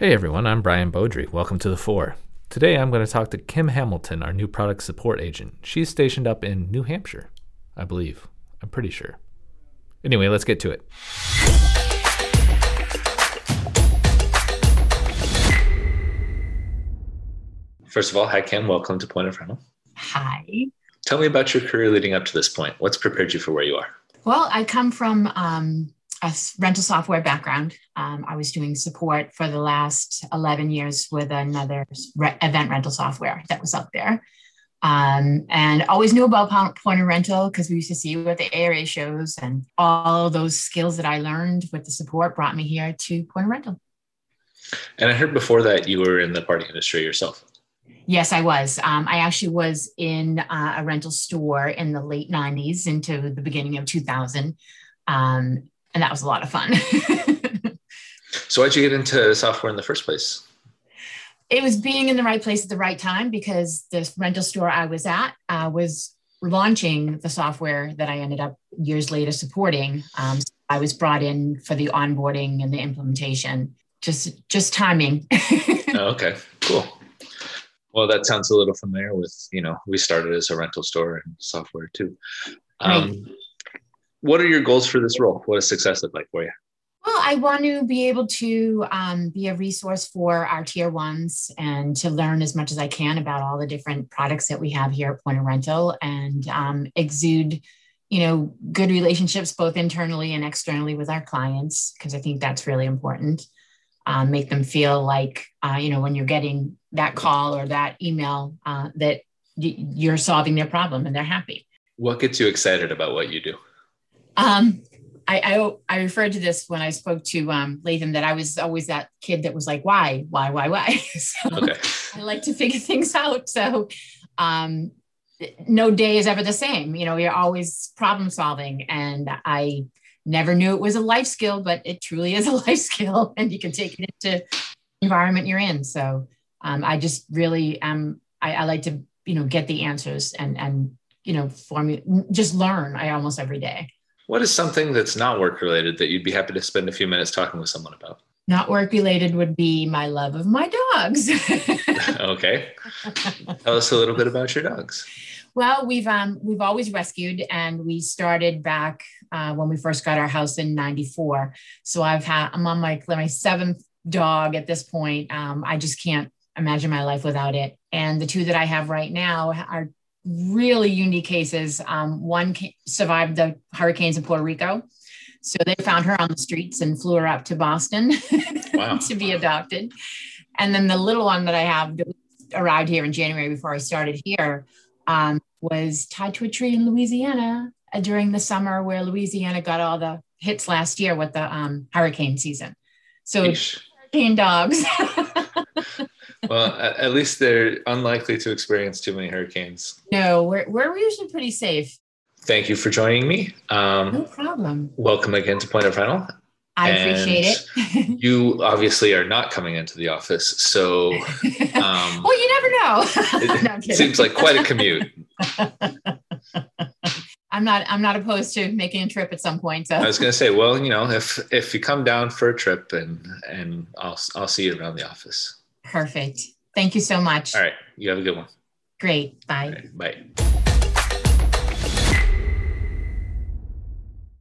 Hey everyone, I'm Brian Beaudry. Welcome to The Four. Today I'm going to talk to Kim Hamilton, our new product support agent. She's stationed up in New Hampshire, I believe. I'm pretty sure. Anyway, let's get to it. First of all, hi Kim, welcome to Point Inferno. Hi. Tell me about your career leading up to this point. What's prepared you for where you are? Well, I come from a rental software background. I was doing support for the last 11 years with another event rental software that was out there. And always knew about Point of Rental because we used to see you at the ARA shows, and all those skills that I learned with the support brought me here to Point of Rental. And I heard before that you were in the party industry yourself. Yes, I was. I actually was in a rental store in the late 90s into the beginning of 2000. And that was a lot of fun. So how'd you get into software in the first place? It was being in the right place at the right time, because this rental store I was at was launching the software that I ended up years later supporting. So I was brought in for the onboarding and the implementation, just timing. Oh, okay, cool. Well, that sounds a little familiar with, we started as a rental store and software too. Right. What are your goals for this role? What does success look like for you? Well, I want to be able to be a resource for our tier ones and to learn as much as I can about all the different products that we have here at Point of Rental, and exude, good relationships both internally and externally with our clients, because I think that's really important. Make them feel like, when you're getting that call or that email, that you're solving their problem and they're happy. What gets you excited about what you do? I referred to this when I spoke to Latham, that I was always that kid that was like, why? So okay. I like to figure things out. So no day is ever the same. You're always problem solving. And I never knew it was a life skill, but it truly is a life skill, and you can take it into the environment you're in. So I just really am, I like to, get the answers and just learn almost every day. What is something that's not work-related that you'd be happy to spend a few minutes talking with someone about? Not work-related would be my love of my dogs. Okay. Tell us a little bit about your dogs. Well, we've always rescued, and we started back when we first got our house in 94. So I'm on my seventh dog at this point. I just can't imagine my life without it. And the two that I have right now are really unique cases. One survived the hurricanes in Puerto Rico. So they found her on the streets and flew her up to Boston. Wow. To be adopted. And then the little one that I have that arrived here in January before I started here was tied to a tree in Louisiana during the summer, where Louisiana got all the hits last year with the hurricane season. So hurricane dogs. Well, at least they're unlikely to experience too many hurricanes. No, we're usually pretty safe. Thank you for joining me. No problem. Welcome again to Point of Rental. I appreciate it. You obviously are not coming into the office, so... well, you never know. It seems like quite a commute. I'm not opposed to making a trip at some point. So. I was going to say, well, if you come down for a trip, and I'll see you around the office. Perfect. Thank you so much. All right. You have a good one. Great. Bye. Right, bye.